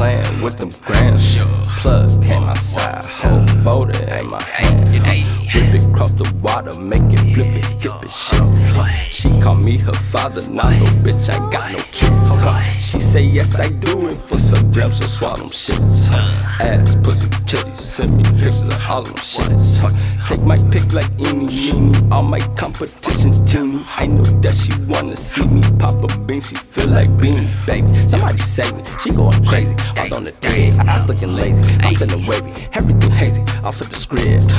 playing with them grams. Plug came outside, whole boulder in my hand. Whip it cross the water, make it flip it, skip it, shit. She call me her father, nah, no bitch, I got no kids. She say yes, I do it for some grams, she'll swallow them shits. Ass, pussy, titties, send me pictures of all them shits. Take my pick like eeny, meeny, all my competition teeny. I know that she wanna see me pop a bean, she feel like Beanie, baby. Somebody save me, she going crazy, all on the dead, eyes looking lazy. I'm feeling wavy, everything hazy, off of the script.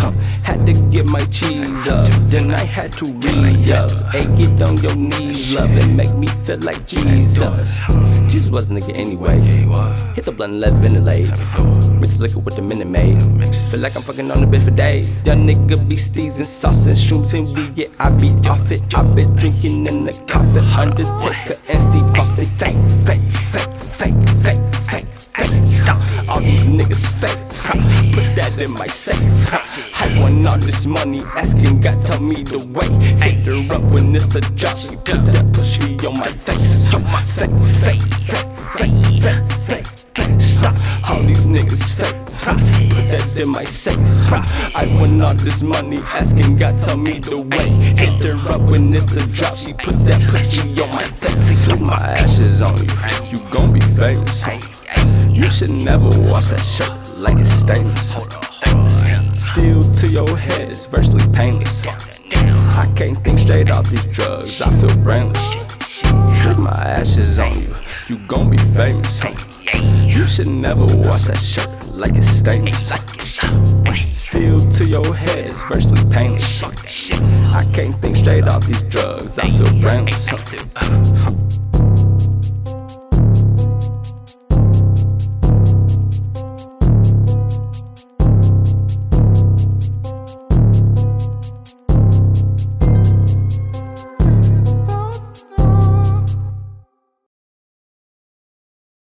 Had to get my cheese up, then I had to read up. Hey, get on your knees, love, and make me feel like Jesus. Jesus was a nigga anyway. Hit the blunt and let ventilate. Mix liquor with the Minute Maid. Feel like I'm fucking on the bed for days. Young nigga be steezing, sauce and shrooms and weed. Yeah, I be off it. I been drinking in the coffin. Undertaker and Steve Austin. Fake, fake, fake, fake, fake, fake, fake. All these niggas fake. Put that in my safe. I want all this money, asking God tell me the way. Hit her up when it's a drop. She put that pussy on my face. Fake, fake, fake, fake, fake, fake, fake. Stop. All these niggas fake. Put that in my safe. I want all this money, asking God tell me the way. Hit her up when it's a drop. She put that pussy on my face. My ass is on you, you gon' be famous. You should never watch that show like it's stainless. Still to your head, it's virtually painless. I can't think straight off these drugs, I feel brainless. Flip my ashes on you, you gon' be famous. You should never wash that shirt like it's stainless. Still to your head, it's virtually painless. I can't think straight off these drugs, I feel brainless.